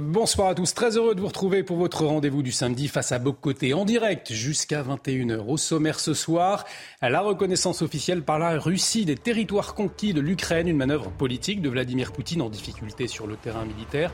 Bonsoir à tous, très heureux de vous retrouver pour votre rendez-vous du samedi face à Bock-Côté en direct jusqu'à 21h. Au sommaire ce soir, la reconnaissance officielle par la Russie des territoires conquis de l'Ukraine, une manœuvre politique de Vladimir Poutine en difficulté sur le terrain militaire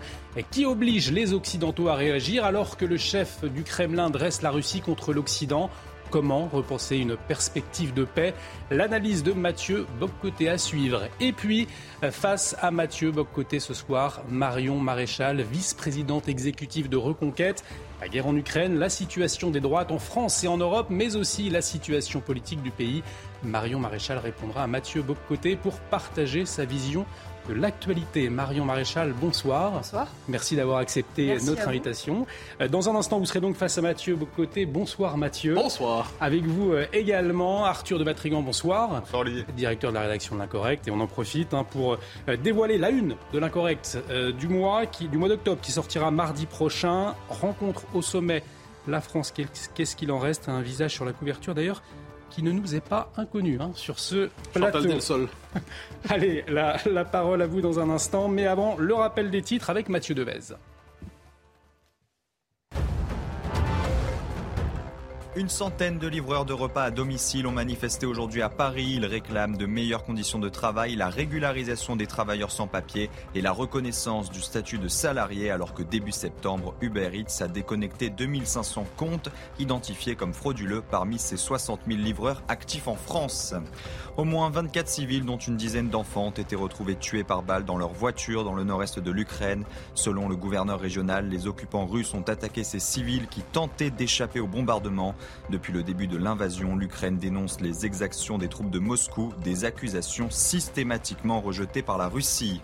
qui oblige les Occidentaux à réagir alors que le chef du Kremlin dresse la Russie contre l'Occident. Comment repenser une perspective de paix ? L'analyse de Mathieu Bock-Côté à suivre. Et puis, face à Mathieu Bock-Côté ce soir, Marion Maréchal, vice-présidente exécutive de Reconquête. La guerre en Ukraine, la situation des droites en France et en Europe, mais aussi la situation politique du pays. Marion Maréchal répondra à Mathieu Bock-Côté pour partager sa vision de l'actualité. Marion Maréchal, bonsoir. Bonsoir. Merci d'avoir accepté notre invitation. Dans un instant, vous serez donc face à Mathieu Bock-Côté. Bonsoir Mathieu. Bonsoir. Avec vous également, Arthur de Vatrigant, bonsoir. Bonsoir Olivier. Directeur de la rédaction de l'Incorrect. Et on en profite pour dévoiler la une de l'Incorrect du mois d'octobre qui sortira mardi prochain. Rencontre au sommet. La France, qu'est-ce qu'il en reste ? Un visage sur la couverture d'ailleurs qui ne nous est pas inconnu sur ce plateau. Chantal Delsol. Allez, la parole à vous dans un instant, mais avant, le rappel des titres avec Mathieu Devez. Une centaine de livreurs de repas à domicile ont manifesté aujourd'hui à Paris. Ils réclament de meilleures conditions de travail, la régularisation des travailleurs sans papier et la reconnaissance du statut de salarié, alors que début septembre, Uber Eats a déconnecté 2500 comptes identifiés comme frauduleux parmi ses 60 000 livreurs actifs en France. Au moins 24 civils, dont une dizaine d'enfants, ont été retrouvés tués par balle dans leur voiture dans le nord-est de l'Ukraine. Selon le gouverneur régional, les occupants russes ont attaqué ces civils qui tentaient d'échapper au bombardement. Depuis le début de l'invasion, l'Ukraine dénonce les exactions des troupes de Moscou, des accusations systématiquement rejetées par la Russie.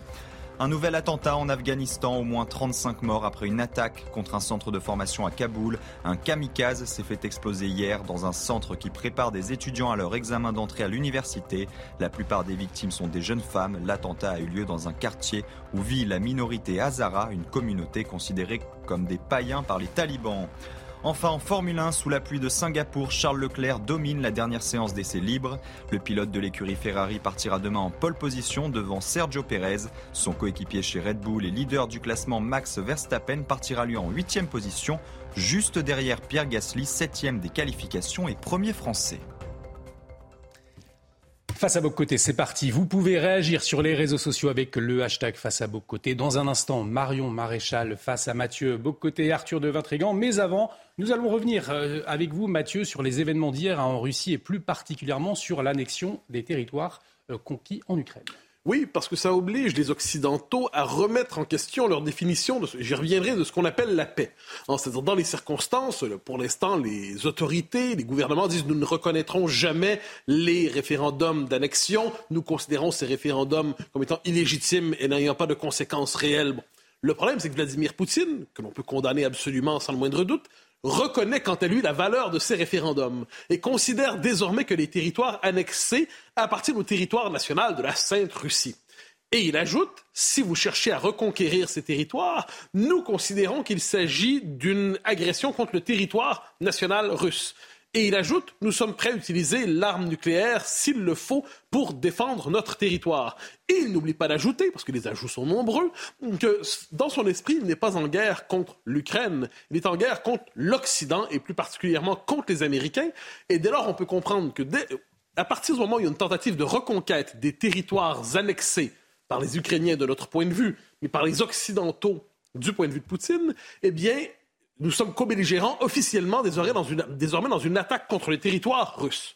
Un nouvel attentat en Afghanistan, au moins 35 morts après une attaque contre un centre de formation à Kaboul. Un kamikaze s'est fait exploser hier dans un centre qui prépare des étudiants à leur examen d'entrée à l'université. La plupart des victimes sont des jeunes femmes. L'attentat a eu lieu dans un quartier où vit la minorité Hazara, une communauté considérée comme des païens par les talibans. Enfin, en Formule 1, sous la pluie de Singapour, Charles Leclerc domine la dernière séance d'essais libres. Le pilote de l'écurie Ferrari partira demain en pole position devant Sergio Perez. Son coéquipier chez Red Bull et leader du classement Max Verstappen partira lui en 8e position, juste derrière Pierre Gasly, 7e des qualifications et premier français. Face à Bock-Côté, c'est parti. Vous pouvez réagir sur les réseaux sociaux avec le hashtag Face à Bock-Côté. Dans un instant, Marion Maréchal face à Mathieu Bock-Côté et Arthur de Vatrigant. Mais avant, nous allons revenir avec vous, Mathieu, sur les événements d'hier en Russie et plus particulièrement sur l'annexion des territoires conquis en Ukraine. Oui, parce que ça oblige les Occidentaux à remettre en question leur définition, j'y reviendrai, de ce qu'on appelle la paix. C'est-à-dire, dans les circonstances, pour l'instant, les autorités, les gouvernements disent « nous ne reconnaîtrons jamais les référendums d'annexion, nous considérons ces référendums comme étant illégitimes et n'ayant pas de conséquences réelles ». Le problème, c'est que Vladimir Poutine, que l'on peut condamner absolument sans le moindre doute, reconnaît quant à lui la valeur de ces référendums et considère désormais que les territoires annexés appartiennent au territoire national de la Sainte-Russie. Et il ajoute, si vous cherchez à reconquérir ces territoires, nous considérons qu'il s'agit d'une agression contre le territoire national russe. Et il ajoute, nous sommes prêts à utiliser l'arme nucléaire s'il le faut pour défendre notre territoire. Et il n'oublie pas d'ajouter, parce que les ajouts sont nombreux, que dans son esprit, il n'est pas en guerre contre l'Ukraine, il est en guerre contre l'Occident et plus particulièrement contre les Américains. Et dès lors, on peut comprendre que à partir du moment où il y a une tentative de reconquête des territoires annexés par les Ukrainiens de notre point de vue, mais par les Occidentaux du point de vue de Poutine, eh bien, nous sommes co-belligérants officiellement désormais dans une attaque contre les territoires russes.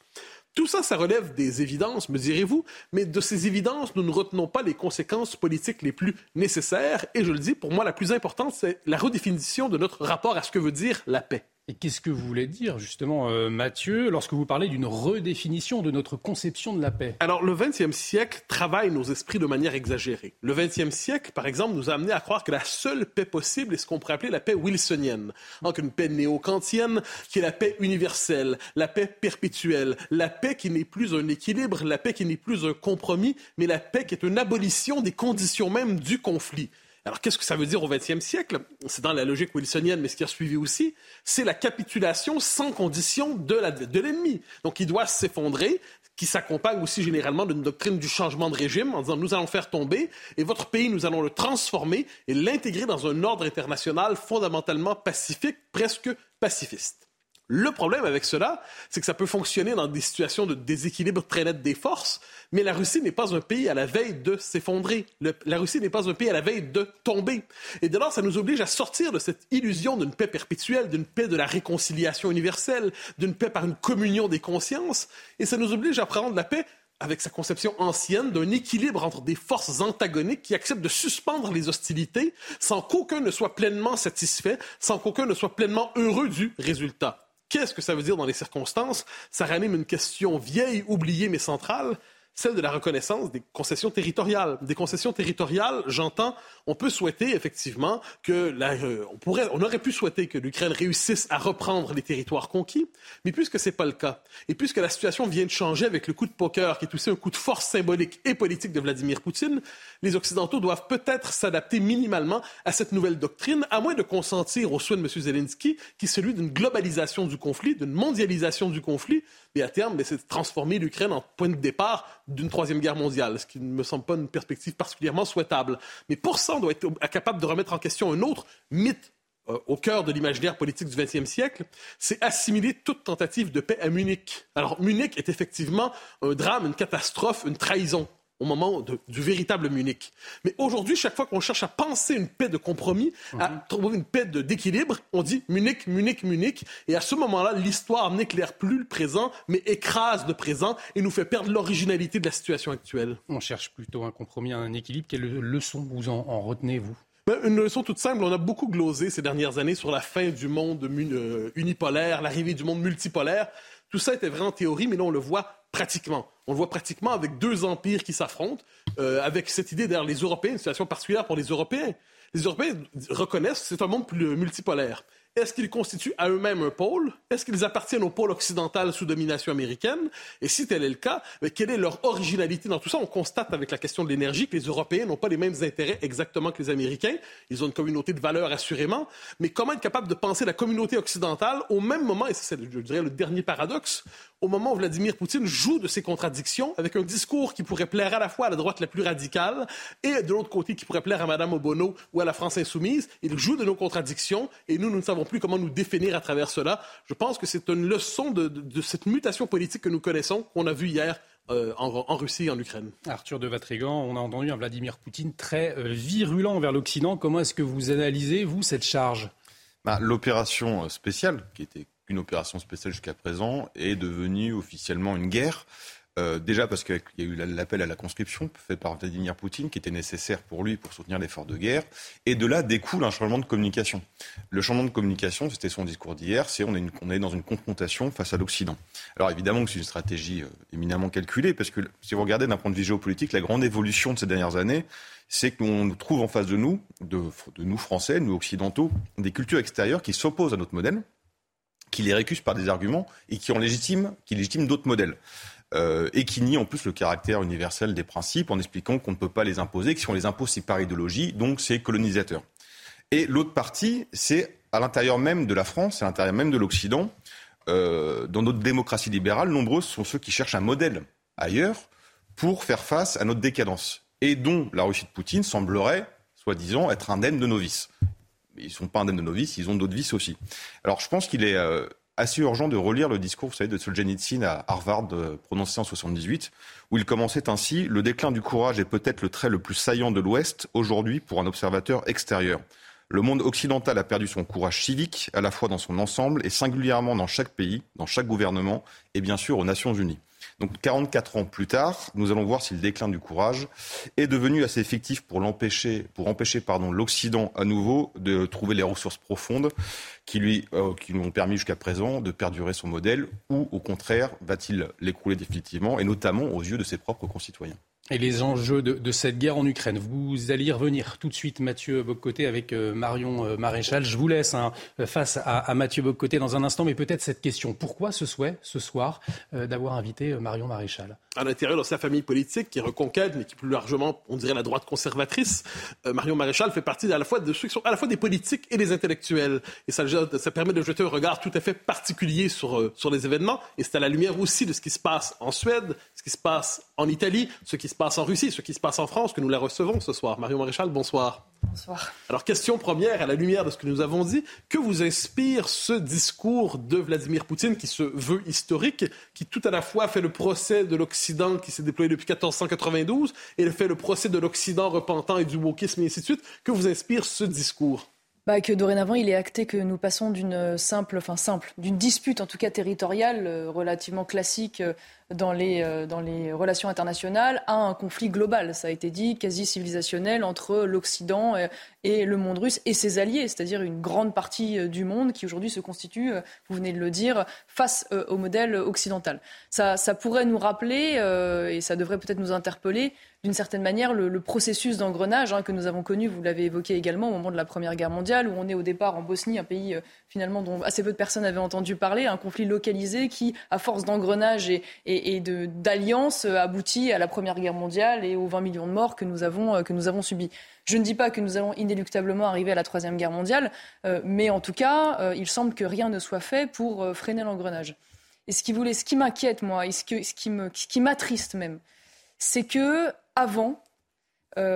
Tout ça, ça relève des évidences, me direz-vous, mais de ces évidences, nous ne retenons pas les conséquences politiques les plus nécessaires. Et je le dis, pour moi, la plus importante, c'est la redéfinition de notre rapport à ce que veut dire la paix. Et qu'est-ce que vous voulez dire, justement, Mathieu, lorsque vous parlez d'une redéfinition de notre conception de la paix? Alors, le XXe siècle travaille nos esprits de manière exagérée. Le XXe siècle, par exemple, nous a amené à croire que la seule paix possible est ce qu'on pourrait appeler la paix wilsonienne. Donc, une paix néo-kantienne, qui est la paix universelle, la paix perpétuelle, la paix qui n'est plus un équilibre, la paix qui n'est plus un compromis, mais la paix qui est une abolition des conditions même du conflit. Alors, qu'est-ce que ça veut dire au XXe siècle? C'est dans la logique wilsonienne, mais ce qui a suivi aussi, c'est la capitulation sans condition de l'ennemi. Donc, il doit s'effondrer, qui s'accompagne aussi généralement d'une doctrine du changement de régime, en disant « nous allons faire tomber, et votre pays, nous allons le transformer et l'intégrer dans un ordre international fondamentalement pacifique, presque pacifiste ». Le problème avec cela, c'est que ça peut fonctionner dans des situations de déséquilibre très net des forces, mais la Russie n'est pas un pays à la veille de s'effondrer. La Russie n'est pas un pays à la veille de tomber. Et dès lors, ça nous oblige à sortir de cette illusion d'une paix perpétuelle, d'une paix de la réconciliation universelle, d'une paix par une communion des consciences, et ça nous oblige à prendre la paix avec sa conception ancienne d'un équilibre entre des forces antagoniques qui acceptent de suspendre les hostilités sans qu'aucun ne soit pleinement satisfait, sans qu'aucun ne soit pleinement heureux du résultat. Qu'est-ce que ça veut dire dans les circonstances? Ça ranime une question vieille, oubliée, mais centrale, celle de la reconnaissance des concessions territoriales. Des concessions territoriales, j'entends, on peut souhaiter effectivement que on aurait pu souhaiter que l'Ukraine réussisse à reprendre les territoires conquis, mais puisque c'est pas le cas, et puisque la situation vient de changer avec le coup de poker, qui est aussi un coup de force symbolique et politique de Vladimir Poutine, les Occidentaux doivent peut-être s'adapter minimalement à cette nouvelle doctrine, à moins de consentir au souhait de M. Zelensky, qui est celui d'une globalisation du conflit, d'une mondialisation du conflit, et à terme, c'est de transformer l'Ukraine en point de départ d'une troisième guerre mondiale, ce qui ne me semble pas une perspective particulièrement souhaitable. Mais pour ça, on doit être capable de remettre en question un autre mythe au cœur de l'imaginaire politique du XXe siècle, c'est assimiler toute tentative de paix à Munich. Alors, Munich est effectivement un drame, une catastrophe, une trahison au moment du véritable Munich. Mais aujourd'hui, chaque fois qu'on cherche à penser une paix de compromis, à trouver une paix d'équilibre, on dit Munich, Munich, Munich. Et à ce moment-là, l'histoire n'éclaire plus le présent, mais écrase le présent et nous fait perdre l'originalité de la situation actuelle. On cherche plutôt un compromis, un équilibre. Quelle leçon vous en retenez-vous? Une leçon toute simple, on a beaucoup glosé ces dernières années sur la fin du monde unipolaire, l'arrivée du monde multipolaire. Tout ça était vrai en théorie, mais là, on le voit pratiquement. On le voit pratiquement avec deux empires qui s'affrontent, avec cette idée derrière les Européens, une situation particulière pour les Européens. Les Européens reconnaissent que c'est un monde plus multipolaire. Est-ce qu'ils constituent à eux-mêmes un pôle? Est-ce qu'ils appartiennent au pôle occidental sous domination américaine? Et si tel est le cas, quelle est leur originalité dans tout ça? On constate avec la question de l'énergie que les Européens n'ont pas les mêmes intérêts exactement que les Américains. Ils ont une communauté de valeurs assurément. Mais comment être capable de penser la communauté occidentale au même moment, et ça c'est, je dirais, le dernier paradoxe, au moment où Vladimir Poutine joue de ses contradictions avec un discours qui pourrait plaire à la fois à la droite la plus radicale et de l'autre côté qui pourrait plaire à Mme Obono ou à la France insoumise. Il joue de nos contradictions et nous ne savons plus comment nous définir à travers cela. Je pense que c'est une leçon de cette mutation politique que nous connaissons, qu'on a vue hier en Russie et en Ukraine. Arthur de Vatrigant, on a entendu un Vladimir Poutine très virulent envers l'Occident. Comment est-ce que vous analysez, vous, cette charge? L'opération spéciale, qui était une opération spéciale jusqu'à présent, est devenue officiellement une guerre. Déjà parce qu'il y a eu l'appel à la conscription fait par Vladimir Poutine qui était nécessaire pour lui pour soutenir l'effort de guerre. Et de là découle un changement de communication. Le changement de communication, c'était son discours d'hier, c'est on est dans une confrontation face à l'Occident. Alors évidemment que c'est une stratégie éminemment calculée parce que si vous regardez d'un point de vue géopolitique, la grande évolution de ces dernières années, c'est qu'on nous trouve en face de nous, nous Français, nous Occidentaux, des cultures extérieures qui s'opposent à notre modèle, qui les récusent par des arguments et qui légitiment d'autres modèles. Et qui nie en plus le caractère universel des principes en expliquant qu'on ne peut pas les imposer, que si on les impose, c'est par idéologie, donc c'est colonisateur. Et l'autre partie, c'est à l'intérieur même de la France, à l'intérieur même de l'Occident, dans notre démocratie libérale, nombreux sont ceux qui cherchent un modèle ailleurs pour faire face à notre décadence, et dont la Russie de Poutine semblerait, soi-disant, être indemne de nos vices. Ils ne sont pas indemnes de nos vices, ils ont d'autres vices aussi. Alors je pense qu'il est assez urgent de relire le discours, vous savez, de Solzhenitsyn à Harvard, prononcé en 78, où il commençait ainsi « Le déclin du courage est peut-être le trait le plus saillant de l'Ouest, aujourd'hui pour un observateur extérieur. Le monde occidental a perdu son courage civique, à la fois dans son ensemble et singulièrement dans chaque pays, dans chaque gouvernement et bien sûr aux Nations Unies. » Donc 44 ans plus tard, nous allons voir si le déclin du courage est devenu assez effectif pour empêcher l'Occident à nouveau de trouver les ressources profondes qui lui ont permis jusqu'à présent de perdurer son modèle, ou au contraire va-t-il l'écrouler définitivement, et notamment aux yeux de ses propres concitoyens. Et les enjeux de cette guerre en Ukraine, vous allez y revenir tout de suite, Mathieu Bock-Côté, avec Marion Maréchal. Je vous laisse face à Mathieu Bock-Côté dans un instant, mais peut-être cette question. Pourquoi ce souhait, ce soir, d'avoir invité Marion Maréchal ? À l'intérieur de sa famille politique, qui est Reconquête, mais qui plus largement, on dirait, la droite conservatrice, Marion Maréchal fait partie à la fois de ceux qui sont à la fois des politiques et des intellectuels. Et ça permet de jeter un regard tout à fait particulier sur les événements. Et c'est à la lumière aussi de ce qui se passe en Suède, ce qui se passe en Italie, ce qui se passe en Russie, ce qui se passe en France, que nous la recevons ce soir. Marion Maréchal, bonsoir. Bonsoir. Alors, question première, à la lumière de ce que nous avons dit, que vous inspire ce discours de Vladimir Poutine qui se veut historique, qui tout à la fois fait le procès de l'Occident qui s'est déployé depuis 1492 et fait le procès de l'Occident repentant et du wokisme et ainsi de suite. Que vous inspire ce discours ? Que dorénavant, il est acté que nous passons d'une dispute, en tout cas territoriale, relativement classique dans les relations internationales, à un conflit global, ça a été dit, quasi civilisationnel, entre l'Occident et le monde russe et ses alliés, c'est-à-dire une grande partie du monde qui aujourd'hui se constitue, vous venez de le dire, face au modèle occidental. Ça pourrait nous rappeler, et ça devrait peut-être nous interpeller, d'une certaine manière, le processus d'engrenage que nous avons connu, vous l'avez évoqué également, au moment de la Première Guerre mondiale, où on est au départ en Bosnie, un pays finalement dont assez peu de personnes avaient entendu parler, un conflit localisé qui, à force d'engrenage et d'alliances, aboutit à la Première Guerre mondiale et aux 20 millions de morts que nous avons subis. Je ne dis pas que nous allons inéluctablement arriver à la Troisième Guerre mondiale, mais en tout cas, il semble que rien ne soit fait pour freiner l'engrenage. Et ce qui m'inquiète, moi, et ce qui m'attriste même, c'est que avant,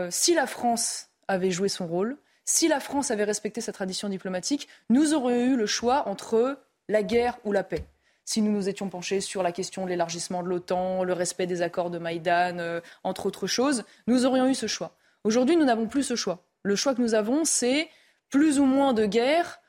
si la France avait joué son rôle, si la France avait respecté sa tradition diplomatique, nous aurions eu le choix entre la guerre ou la paix. Si nous nous étions penchés sur la question de l'élargissement de l'OTAN, le respect des accords de Maïdan, entre autres choses, nous aurions eu ce choix. Aujourd'hui, nous n'avons plus ce choix. Le choix que nous avons, c'est plus ou moins de guerre,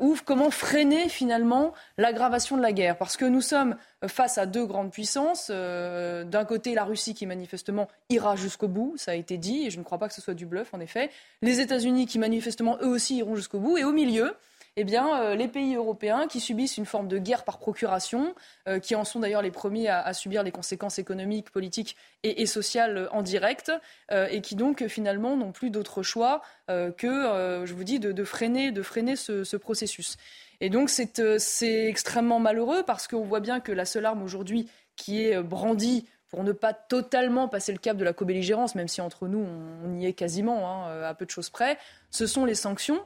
ou comment freiner finalement l'aggravation de la guerre. Parce que nous sommes face à deux grandes puissances. D'un côté, la Russie qui manifestement ira jusqu'au bout, ça a été dit, et je ne crois pas que ce soit du bluff en effet. Les États-Unis qui manifestement eux aussi iront jusqu'au bout. Et au milieu, les pays européens qui subissent une forme de guerre par procuration, qui en sont d'ailleurs les premiers à subir les conséquences économiques, politiques et sociales en direct, et qui donc finalement n'ont plus d'autre choix que de freiner ce processus. Et donc c'est extrêmement malheureux parce qu'on voit bien que la seule arme aujourd'hui qui est brandie pour ne pas totalement passer le cap de la co-belligérance, même si entre nous on y est quasiment, à peu de choses près, ce sont les sanctions.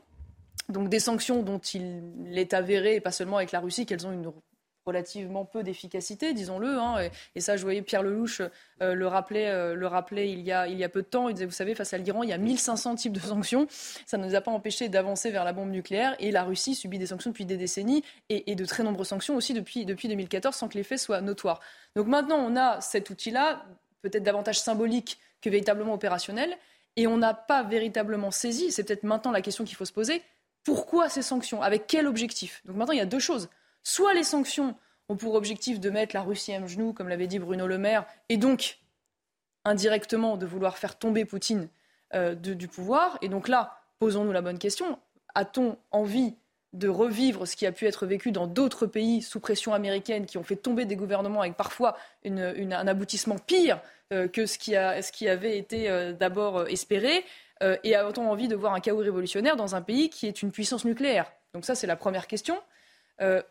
Donc des sanctions dont il est avéré, et pas seulement avec la Russie, qu'elles ont une relativement peu d'efficacité, disons-le. Et ça, je voyais Pierre Lelouch le rappelait il y a peu de temps. Il disait, vous savez, face à l'Iran, il y a 1500 types de sanctions. Ça ne nous a pas empêchés d'avancer vers la bombe nucléaire. Et la Russie subit des sanctions depuis des décennies et de très nombreuses sanctions aussi depuis 2014 sans que les faits soient notoires. Donc maintenant, on a cet outil-là, peut-être davantage symbolique que véritablement opérationnel. Et on n'a pas véritablement saisi, c'est peut-être maintenant la question qu'il faut se poser, pourquoi ces sanctions ? Avec quel objectif ? Donc maintenant, il y a deux choses. Soit les sanctions ont pour objectif de mettre la Russie à genoux, comme l'avait dit Bruno Le Maire, et donc, indirectement, de vouloir faire tomber Poutine du pouvoir. Et donc là, posons-nous la bonne question. A-t-on envie de revivre ce qui a pu être vécu dans d'autres pays sous pression américaine qui ont fait tomber des gouvernements avec parfois un aboutissement pire que ce qui avait été d'abord espéré ? Et a-t-on envie de voir un chaos révolutionnaire dans un pays qui est une puissance nucléaire ? Donc ça, c'est la première question.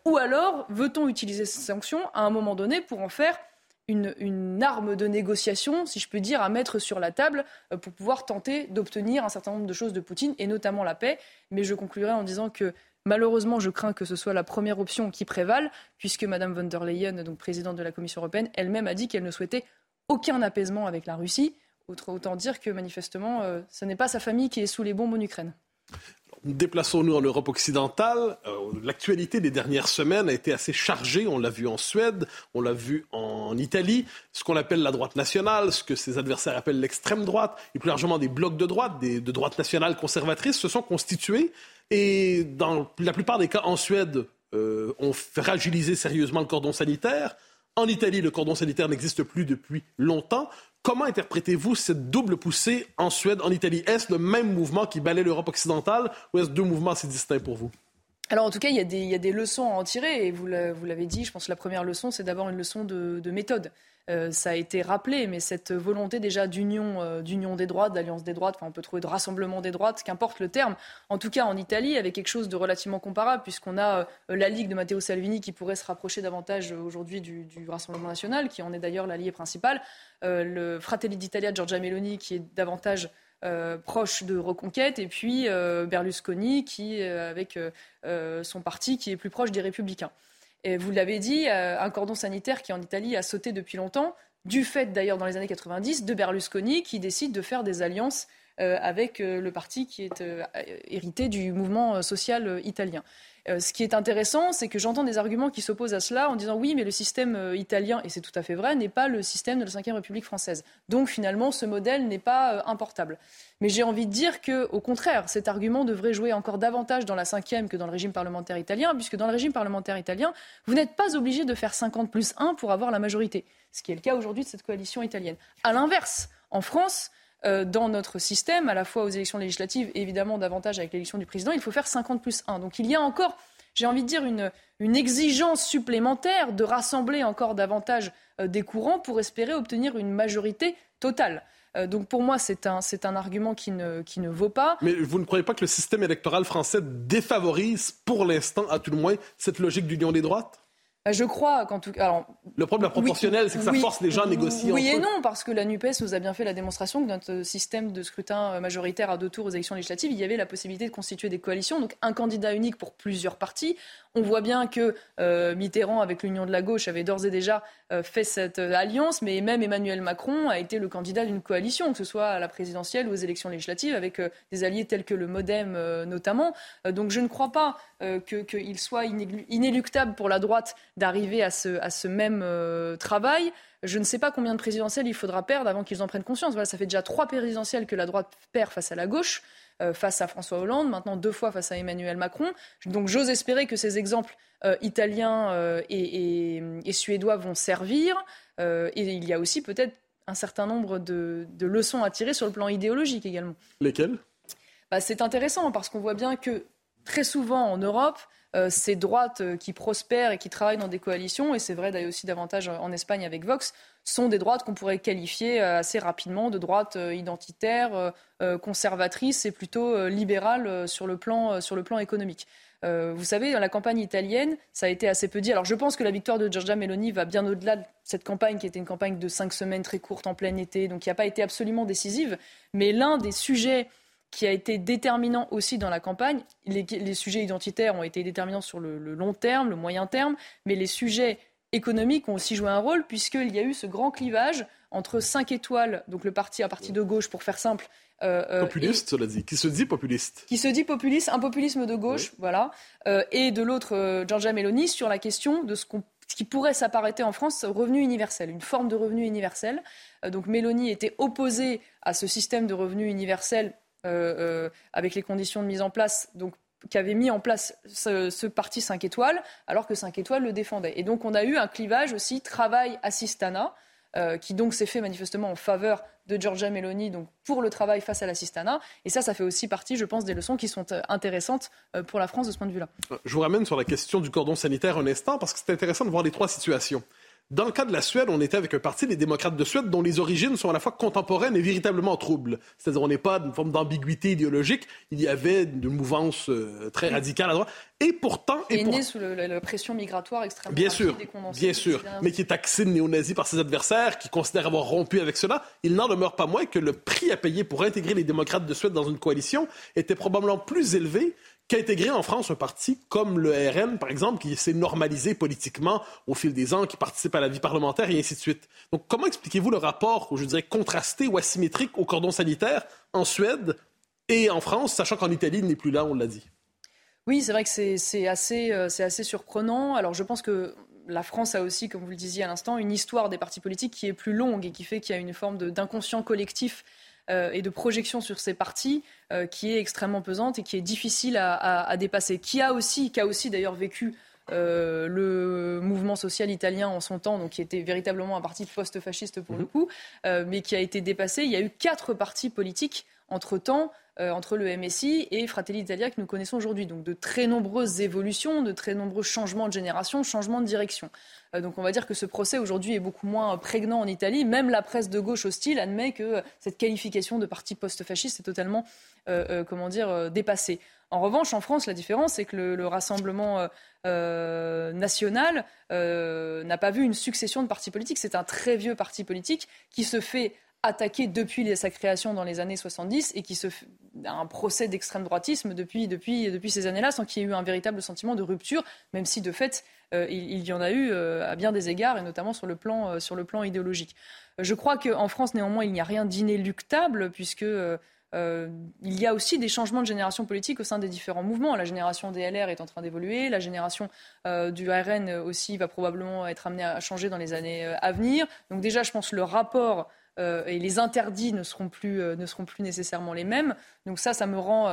Ou alors, veut-on utiliser ces sanctions à un moment donné pour en faire une arme de négociation, si je peux dire, à mettre sur la table pour pouvoir tenter d'obtenir un certain nombre de choses de Poutine, et notamment la paix ? Mais je conclurai en disant que malheureusement, je crains que ce soit la première option qui prévale, puisque Mme von der Leyen, donc présidente de la Commission européenne, elle-même a dit qu'elle ne souhaitait aucun apaisement avec la Russie. Autant dire que, manifestement, ce n'est pas sa famille qui est sous les bombes en Ukraine. Déplaçons-nous en Europe occidentale. L'actualité des dernières semaines a été assez chargée. On l'a vu en Suède, on l'a vu en Italie. Ce qu'on appelle la droite nationale, ce que ses adversaires appellent l'extrême droite, et plus largement des blocs de droite, de droite nationale conservatrice, se sont constitués. Et dans la plupart des cas en Suède, ont fragilisé sérieusement le cordon sanitaire. En Italie, le cordon sanitaire n'existe plus depuis longtemps. Comment interprétez-vous cette double poussée en Suède, en Italie? Est-ce le même mouvement qui balaie l'Europe occidentale ou est-ce deux mouvements assez distincts pour vous? Alors en tout cas, il y a des leçons à en tirer et vous l'avez dit, je pense que la première leçon, c'est d'abord une leçon de méthode. Ça a été rappelé, mais cette volonté déjà d'union des droites, d'alliance des droites, enfin on peut trouver de rassemblement des droites, qu'importe le terme. En tout cas en Italie, avec quelque chose de relativement comparable, puisqu'on a la Ligue de Matteo Salvini qui pourrait se rapprocher davantage aujourd'hui du Rassemblement National, qui en est d'ailleurs l'allié principal. Le Fratelli d'Italia de Giorgia Meloni qui est davantage... proche de Reconquête, et puis Berlusconi, qui, avec son parti, qui est plus proche des Républicains. Et vous l'avez dit, un cordon sanitaire qui, en Italie, a sauté depuis longtemps, du fait, d'ailleurs, dans les années 90, de Berlusconi, qui décide de faire des alliances avec le parti qui est hérité du mouvement social italien. Ce qui est intéressant, c'est que j'entends des arguments qui s'opposent à cela en disant « oui, mais le système italien, et c'est tout à fait vrai, n'est pas le système de la Ve République française. Donc finalement, ce modèle n'est pas importable ». Mais j'ai envie de dire qu'au contraire, cet argument devrait jouer encore davantage dans la Ve que dans le régime parlementaire italien, puisque dans le régime parlementaire italien, vous n'êtes pas obligé de faire 50+1 pour avoir la majorité, ce qui est le cas aujourd'hui de cette coalition italienne. À l'inverse, en France... dans notre système, à la fois aux élections législatives et évidemment davantage avec l'élection du président, il faut faire 50+1. Donc il y a encore, j'ai envie de dire, une exigence supplémentaire de rassembler encore davantage des courants pour espérer obtenir une majorité totale. Donc pour moi, c'est un argument qui ne vaut pas. Mais vous ne croyez pas que le système électoral français défavorise pour l'instant, à tout le moins, cette logique d'union des droites ? Je crois qu'en tout cas... Alors, le problème de la proportionnelle, c'est que ça force les gens à négocier entre eux. Oui et non, parce que la NUPES nous a bien fait la démonstration que notre système de scrutin majoritaire à 2 tours aux élections législatives, il y avait la possibilité de constituer des coalitions, donc un candidat unique pour plusieurs partis. On voit bien que Mitterrand, avec l'Union de la gauche, avait d'ores et déjà fait cette alliance, mais même Emmanuel Macron a été le candidat d'une coalition, que ce soit à la présidentielle ou aux élections législatives, avec des alliés tels que le MoDem notamment. Donc je ne crois pas qu'il soit inéluctable pour la droite d'arriver à ce même travail. Je ne sais pas combien de présidentielles il faudra perdre avant qu'ils en prennent conscience. Voilà, ça fait déjà 3 présidentielles que la droite perd face à la gauche, face à François Hollande, maintenant 2 fois face à Emmanuel Macron. Donc j'ose espérer que ces exemples italiens et suédois vont servir. Et il y a aussi peut-être un certain nombre de leçons à tirer sur le plan idéologique également. Lesquelles ? C'est intéressant parce qu'on voit bien que très souvent en Europe, ces droites qui prospèrent et qui travaillent dans des coalitions, et c'est vrai d'ailleurs aussi davantage en Espagne avec Vox, sont des droites qu'on pourrait qualifier assez rapidement de droites identitaires, conservatrices et plutôt libérales sur le plan économique. Vous savez, dans la campagne italienne, ça a été assez peu dit. Alors je pense que la victoire de Giorgia Meloni va bien au-delà de cette campagne qui était une campagne de 5 semaines très courte en plein été, donc qui n'a pas été absolument décisive. Mais l'un des sujets qui a été déterminant aussi dans la campagne. Les sujets identitaires ont été déterminants sur le long terme, le moyen terme, mais les sujets économiques ont aussi joué un rôle puisqu'il y a eu ce grand clivage entre 5 étoiles, donc un parti de gauche pour faire simple. Populiste, cela dit, qui se dit populiste. Qui se dit populiste, un populisme de gauche, oui. Voilà. Et de l'autre, Giorgia Meloni, sur la question de ce qui pourrait s'apparenter en France au revenu universel, une forme de revenu universel. Donc Meloni était opposée à ce système de revenu universel avec les conditions de mise en place, donc qu'avait mis en place ce parti 5 étoiles, alors que 5 étoiles le défendait. Et donc on a eu un clivage aussi travail-assistana, qui donc s'est fait manifestement en faveur de Giorgia Meloni, donc pour le travail face à l'assistana. Et ça fait aussi partie, je pense, des leçons qui sont intéressantes pour la France de ce point de vue-là. Je vous ramène sur la question du cordon sanitaire un instant, parce que c'est intéressant de voir les 3 situations. Dans le cas de la Suède, on était avec un parti, les démocrates de Suède, dont les origines sont à la fois contemporaines et véritablement troubles. C'est-à-dire on n'est pas d'une forme d'ambiguïté idéologique. Il y avait une mouvance très radicale à droite. Et pourtant... Né sous la pression migratoire extrêmement rapide et condensée. Bien sûr, mais qui est taxé de néo-nazi par ses adversaires, qui considère avoir rompu avec cela. Il n'en demeure pas moins que le prix à payer pour intégrer les démocrates de Suède dans une coalition était probablement plus élevé qu'intégrer en France un parti comme le RN, par exemple, qui s'est normalisé politiquement au fil des ans, qui participe à la vie parlementaire et ainsi de suite. Donc, comment expliquez-vous le rapport, je dirais, contrasté ou asymétrique au cordon sanitaire en Suède et en France, sachant qu'en Italie, il n'est plus là, on l'a dit? Oui, c'est vrai que c'est assez surprenant. Alors, je pense que la France a aussi, comme vous le disiez à l'instant, une histoire des partis politiques qui est plus longue et qui fait qu'il y a une forme d'inconscient collectif et de projection sur ces partis qui est extrêmement pesante et qui est difficile à dépasser. Qui a aussi d'ailleurs vécu le mouvement social italien en son temps, donc qui était véritablement un parti post-fasciste pour le coup, mais qui a été dépassé. Il y a eu 4 partis politiques entre-temps, entre le MSI et Fratelli d'Italia que nous connaissons aujourd'hui. Donc de très nombreuses évolutions, de très nombreux changements de génération, changements de direction. Donc on va dire que ce procès aujourd'hui est beaucoup moins prégnant en Italie. Même la presse de gauche hostile admet que cette qualification de parti post-fasciste est totalement dépassée. En revanche, en France, la différence, c'est que le Rassemblement national n'a pas vu une succession de partis politiques. C'est un très vieux parti politique qui se fait attaqué depuis sa création dans les années 70 et qui se fait un procès d'extrême droitisme depuis ces années-là, sans qu'il y ait eu un véritable sentiment de rupture, même si de fait il y en a eu à bien des égards, et notamment sur le plan idéologique. Je crois qu'en France, néanmoins, il n'y a rien d'inéluctable, puisque il y a aussi des changements de génération politique au sein des différents mouvements. La génération des LR est en train d'évoluer, la génération du RN aussi va probablement être amenée à changer dans les années à venir. Donc déjà, je pense que le rapport et les interdits ne seront plus nécessairement les mêmes. Donc ça me rend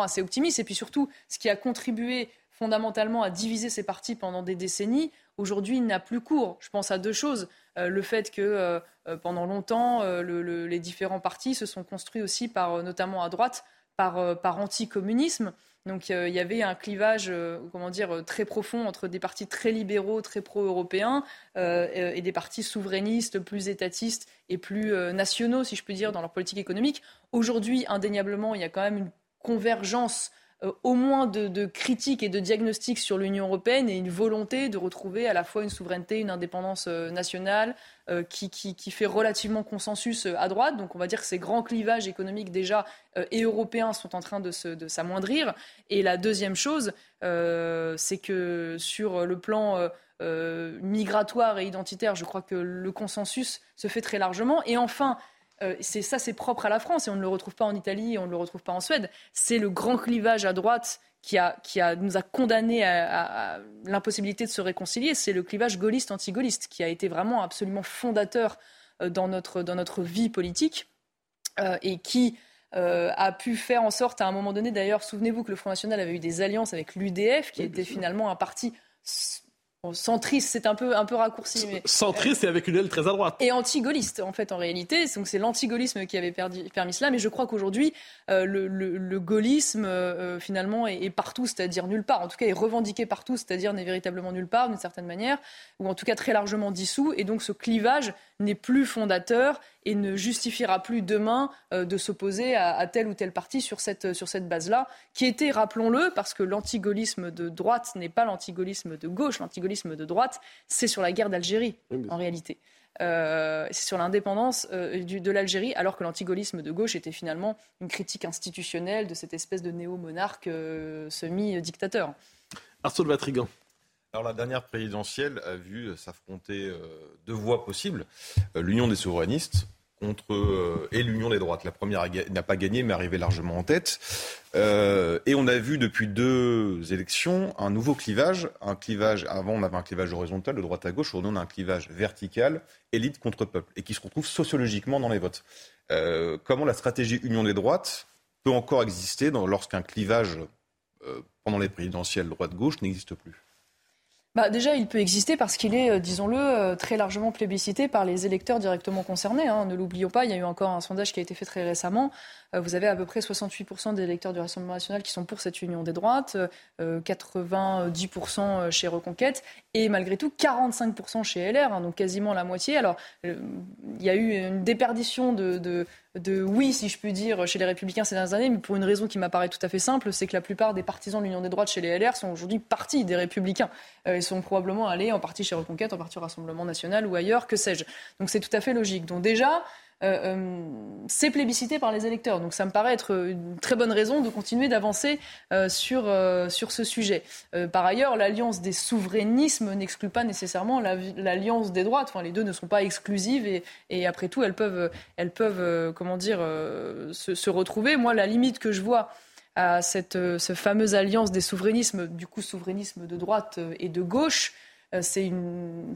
assez optimiste. Et puis surtout, ce qui a contribué fondamentalement à diviser ces partis pendant des décennies, aujourd'hui n'a plus cours. Je pense à 2 choses. Le fait que pendant longtemps, les différents partis se sont construits aussi, notamment à droite, par anticommunisme. Donc il y avait un clivage très profond entre des partis très libéraux, très pro-européens et des partis souverainistes, plus étatistes et plus nationaux, si je peux dire, dans leur politique économique. Aujourd'hui, indéniablement, il y a quand même une convergence au moins de critiques et de diagnostics sur l'Union européenne et une volonté de retrouver à la fois une souveraineté, une indépendance nationale qui fait relativement consensus à droite. Donc on va dire que ces grands clivages économiques déjà et européens sont en train de s'amoindrir. Et la deuxième chose, c'est que sur le plan migratoire et identitaire, je crois que le consensus se fait très largement. Et enfin, c'est propre à la France, et on ne le retrouve pas en Italie, et on ne le retrouve pas en Suède. C'est le grand clivage à droite qui nous a condamnés à l'impossibilité de se réconcilier. C'est le clivage gaulliste-anti-gaulliste qui a été vraiment absolument fondateur dans notre vie politique et qui a pu faire en sorte, à un moment donné, d'ailleurs, souvenez-vous que le Front National avait eu des alliances avec l'UDF, qui était finalement un parti... centriste, c'est un peu raccourci. Mais... centriste et avec une aile très à droite. Et anti-gaulliste, en fait, en réalité. Donc c'est l'anti-gaullisme qui avait permis cela. Mais je crois qu'aujourd'hui, le gaullisme, finalement, est partout, c'est-à-dire nulle part. En tout cas, est revendiqué partout, c'est-à-dire n'est véritablement nulle part, d'une certaine manière, ou en tout cas très largement dissous. Et donc ce clivage n'est plus fondateur et ne justifiera plus demain de s'opposer à tel ou tel parti sur cette base-là, qui était, rappelons-le, parce que l'anti-gaullisme de droite n'est pas l'anti-gaullisme de gauche, l'anti-gaullisme de droite, c'est sur la guerre d'Algérie, en réalité. C'est sur l'indépendance de l'Algérie, alors que l'antigaullisme de gauche était finalement une critique institutionnelle de cette espèce de néo-monarque semi-dictateur. Arthur de Vatrigant. Alors la dernière présidentielle a vu s'affronter 2 voies possibles, l'union des souverainistes et l'union des droites. La première n'a pas gagné, mais arrivait largement en tête. Et on a vu depuis 2 élections un nouveau clivage. Avant, on avait un clivage horizontal, de droite à gauche. Aujourd'hui, on a un clivage vertical, élite contre peuple, et qui se retrouve sociologiquement dans les votes. Comment la stratégie union des droites peut encore exister lorsqu'un clivage pendant les présidentielles droite-gauche n'existe plus ? Déjà, il peut exister parce qu'il est, disons-le, très largement plébiscité par les électeurs directement concernés. Ne l'oublions pas, il y a eu encore un sondage qui a été fait très récemment. Vous avez à peu près 68% des électeurs du Rassemblement national qui sont pour cette union des droites, 90% chez Reconquête et malgré tout 45% chez LR, donc quasiment la moitié. Alors, il y a eu une déperdition de oui, si je peux dire, chez les Républicains ces dernières années, mais pour une raison qui m'apparaît tout à fait simple, c'est que la plupart des partisans de l'Union des droites chez les LR sont aujourd'hui partis des Républicains. Ils sont probablement allés en partie chez Reconquête, en partie au Rassemblement national ou ailleurs, que sais-je. Donc c'est tout à fait logique. Donc déjà, c'est plébiscité par les électeurs. Donc ça me paraît être une très bonne raison de continuer d'avancer sur ce sujet. Par ailleurs, l'alliance des souverainismes n'exclut pas nécessairement l'alliance des droites. Enfin, les deux ne sont pas exclusives et après tout, elles peuvent se retrouver. Moi, la limite que je vois à cette fameuse alliance des souverainismes, du coup souverainisme de droite et de gauche, c'est le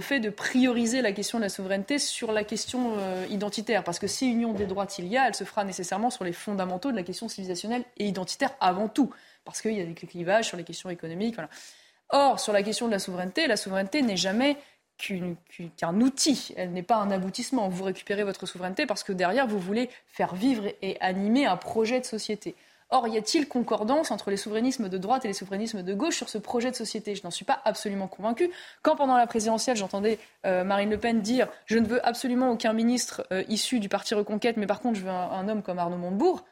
fait de prioriser la question de la souveraineté sur la question identitaire. Parce que si union des droites il y a, elle se fera nécessairement sur les fondamentaux de la question civilisationnelle et identitaire avant tout. parce qu'il y a des clivages sur les questions économiques. Voilà. Or, sur la question de la souveraineté n'est jamais qu'un outil, elle n'est pas un aboutissement. Vous récupérez votre souveraineté parce que derrière, vous voulez faire vivre et animer un projet de société. Or, y a-t-il concordance entre les souverainismes de droite et les souverainismes de gauche sur ce projet de société ? Je n'en suis pas absolument convaincue. Quand, pendant la présidentielle, j'entendais Marine Le Pen dire « Je ne veux absolument aucun ministre issu du parti Reconquête, mais par contre, je veux un homme comme Arnaud Montebourg »,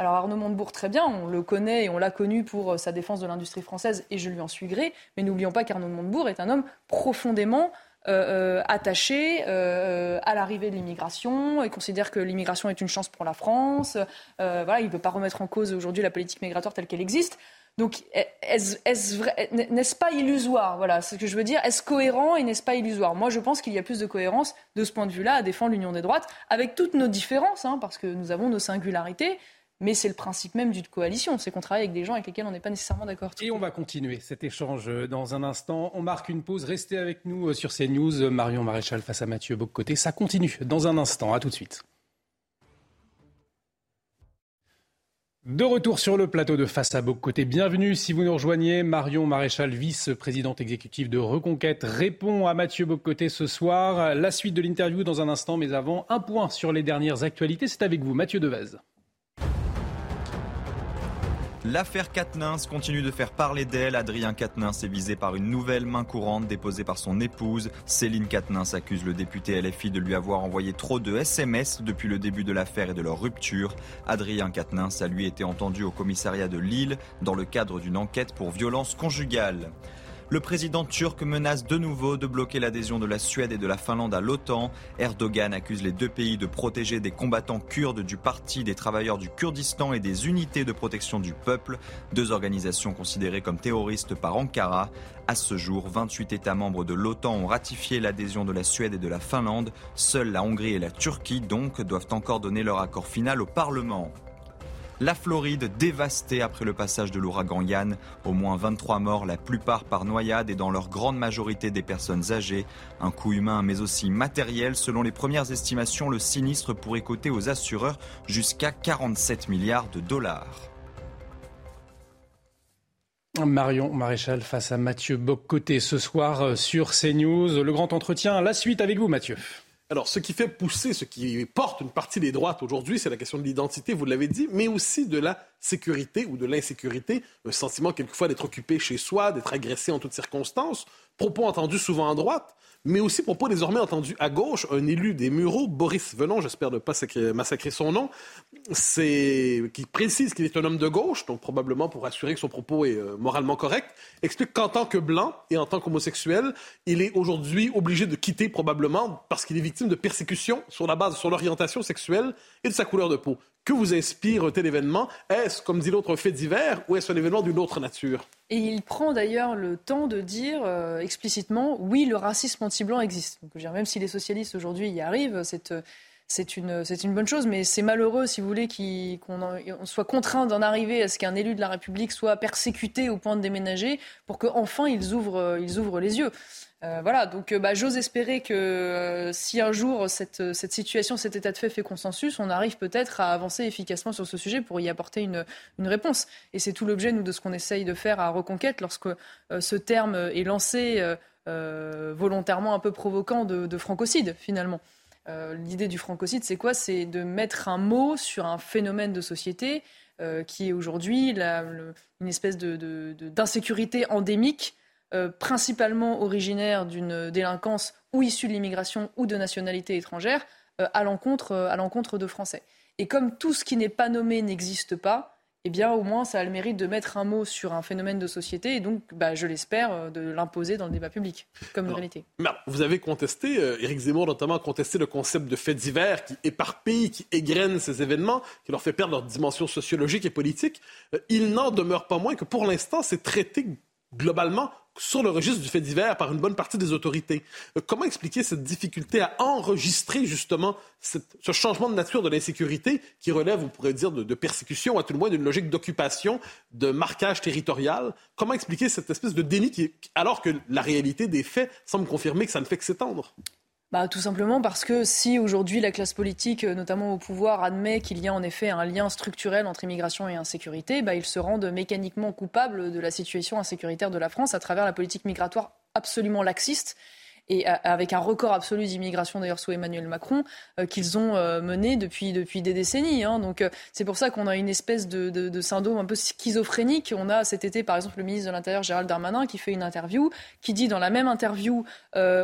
alors Arnaud Montebourg, très bien, on le connaît et on l'a connu pour sa défense de l'industrie française et je lui en suis gré, mais n'oublions pas qu'Arnaud Montebourg est un homme profondément attaché à l'arrivée de l'immigration. Il considère que l'immigration est une chance pour la France. Voilà, il ne peut pas remettre en cause aujourd'hui la politique migratoire telle qu'elle existe. Donc, n'est-ce pas illusoire ? Voilà ce que je veux dire. Est-ce cohérent et n'est-ce pas illusoire ? Moi, je pense qu'il y a plus de cohérence de ce point de vue-là à défendre l'union des droites avec toutes nos différences, hein, parce que nous avons nos singularités. Mais c'est le principe même d'une coalition, c'est qu'on travaille avec des gens avec lesquels on n'est pas nécessairement d'accord. Et on va continuer cet échange dans un instant. On marque une pause, restez avec nous sur CNews. Marion Maréchal face à Mathieu Bock-Côté, ça continue dans un instant, à tout de suite. De retour sur le plateau de Face à Bock-Côté. Bienvenue si vous nous rejoignez. Marion Maréchal, vice-présidente exécutive de Reconquête, répond à Mathieu Bock-Côté ce soir. La suite de l'interview dans un instant, mais avant, un point sur les dernières actualités. C'est avec vous, Mathieu Devez. L'affaire Quatennens continue de faire parler d'elle. Adrien Quatennens est visé par une nouvelle main courante déposée par son épouse. Céline Quatennens accuse le député LFI de lui avoir envoyé trop de SMS depuis le début de l'affaire et de leur rupture. Adrien Quatennens a lui été entendu au commissariat de Lille dans le cadre d'une enquête pour violence conjugale. Le président turc menace de nouveau de bloquer l'adhésion de la Suède et de la Finlande à l'OTAN. Erdogan accuse les deux pays de protéger des combattants kurdes du Parti des travailleurs du Kurdistan et des unités de protection du peuple, deux organisations considérées comme terroristes par Ankara. À ce jour, 28 États membres de l'OTAN ont ratifié l'adhésion de la Suède et de la Finlande. Seules la Hongrie et la Turquie, donc, doivent encore donner leur accord final au Parlement. La Floride dévastée après le passage de l'ouragan Ian. Au moins 23 morts, la plupart par noyade et dans leur grande majorité des personnes âgées. Un coût humain mais aussi matériel. Selon les premières estimations, le sinistre pourrait coûter aux assureurs jusqu'à 47 milliards de dollars. Marion Maréchal face à Mathieu Bock-Côté ce soir sur CNews. Le grand entretien, la suite avec vous Mathieu. Alors, ce qui fait pousser, ce qui porte une partie des droites aujourd'hui, c'est la question de l'identité, vous l'avez dit, mais aussi de la sécurité ou de l'insécurité, un sentiment quelquefois d'être occupé chez soi, d'être agressé en toutes circonstances, propos entendus souvent à droite, mais aussi propos désormais entendus à gauche. Un élu des Mureaux, Boris Venon, j'espère ne pas massacrer son nom, qui précise qu'il est un homme de gauche, donc probablement pour assurer que son propos est moralement correct, explique qu'en tant que blanc et en tant qu'homosexuel, il est aujourd'hui obligé de quitter probablement parce qu'il est victime de persécutions sur la base de l'orientation sexuelle et de sa couleur de peau. Que vous inspire un tel événement ? Est-ce, comme dit l'autre, un fait divers ou est-ce un événement d'une autre nature ? Et il prend d'ailleurs le temps de dire explicitement « oui, le racisme anti-blanc existe ». Donc, même si les socialistes aujourd'hui y arrivent, c'est une bonne chose, mais c'est malheureux, si vous voulez, qu'on soit contraint d'en arriver à ce qu'un élu de la République soit persécuté au point de déménager pour qu'enfin ils ouvrent les yeux. Voilà, donc j'ose espérer que si un jour cette situation, cet état de fait fait consensus, on arrive peut-être à avancer efficacement sur ce sujet pour y apporter une réponse. Et c'est tout l'objet, nous, de ce qu'on essaye de faire à Reconquête lorsque ce terme est lancé volontairement un peu provoquant de francocide, finalement. L'idée du francocide, c'est quoi ? C'est de mettre un mot sur un phénomène de société qui est aujourd'hui une espèce d'insécurité endémique principalement originaire d'une délinquance ou issue de l'immigration ou de nationalité étrangère à l'encontre de Français. Et comme tout ce qui n'est pas nommé n'existe pas, eh bien au moins ça a le mérite de mettre un mot sur un phénomène de société et donc, je l'espère, de l'imposer dans le débat public comme une réalité. Vous avez contesté, Éric Zemmour notamment a contesté le concept de fait divers qui éparpille, qui égrène ces événements, qui leur fait perdre leur dimension sociologique et politique. Il n'en demeure pas moins que pour l'instant c'est traité globalement sur le registre du fait divers par une bonne partie des autorités. Comment expliquer cette difficulté à enregistrer justement ce changement de nature de l'insécurité qui relève, on pourrait dire, de persécution, à tout le moins d'une logique d'occupation, de marquage territorial? Comment expliquer cette espèce de déni alors que la réalité des faits semble confirmer que ça ne fait que s'étendre? Tout simplement parce que si aujourd'hui la classe politique, notamment au pouvoir, admet qu'il y a en effet un lien structurel entre immigration et insécurité, ils se rendent mécaniquement coupables de la situation insécuritaire de la France à travers la politique migratoire absolument laxiste et avec un record absolu d'immigration d'ailleurs sous Emmanuel Macron qu'ils ont mené depuis des décennies. Donc c'est pour ça qu'on a une espèce de syndrome un peu schizophrénique. On a cet été par exemple le ministre de l'Intérieur Gérald Darmanin qui fait une interview, qui dit dans la même interview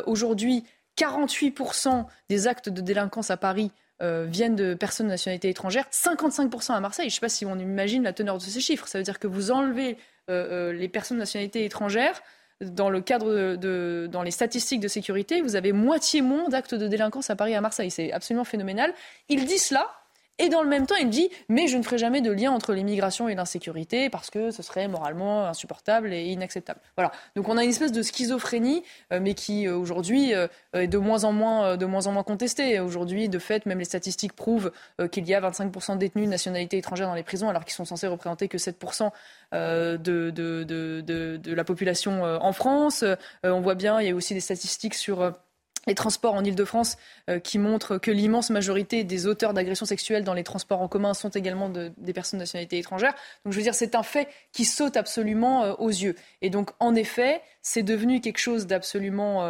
aujourd'hui 48% des actes de délinquance à Paris viennent de personnes de nationalité étrangère, 55% à Marseille. Je ne sais pas si on imagine la teneur de ces chiffres. Ça veut dire que vous enlevez les personnes de nationalité étrangère, dans le cadre dans les statistiques de sécurité, vous avez moitié moins d'actes de délinquance à Paris et à Marseille. C'est absolument phénoménal. Il dit cela. Et dans le même temps, il dit « mais je ne ferai jamais de lien entre l'immigration et l'insécurité parce que ce serait moralement insupportable et inacceptable ». Voilà. Donc on a une espèce de schizophrénie, mais qui aujourd'hui est de moins en moins contestée. Aujourd'hui, de fait, même les statistiques prouvent qu'il y a 25% de détenus de nationalité étrangère dans les prisons, alors qu'ils sont censés représenter que 7% de la population en France. On voit bien, il y a aussi des statistiques sur les transports en Ile-de-France qui montrent que l'immense majorité des auteurs d'agressions sexuelles dans les transports en commun sont également des personnes de nationalité étrangère. Donc je veux dire, c'est un fait qui saute absolument aux yeux. Et donc en effet, c'est devenu quelque chose d'absolument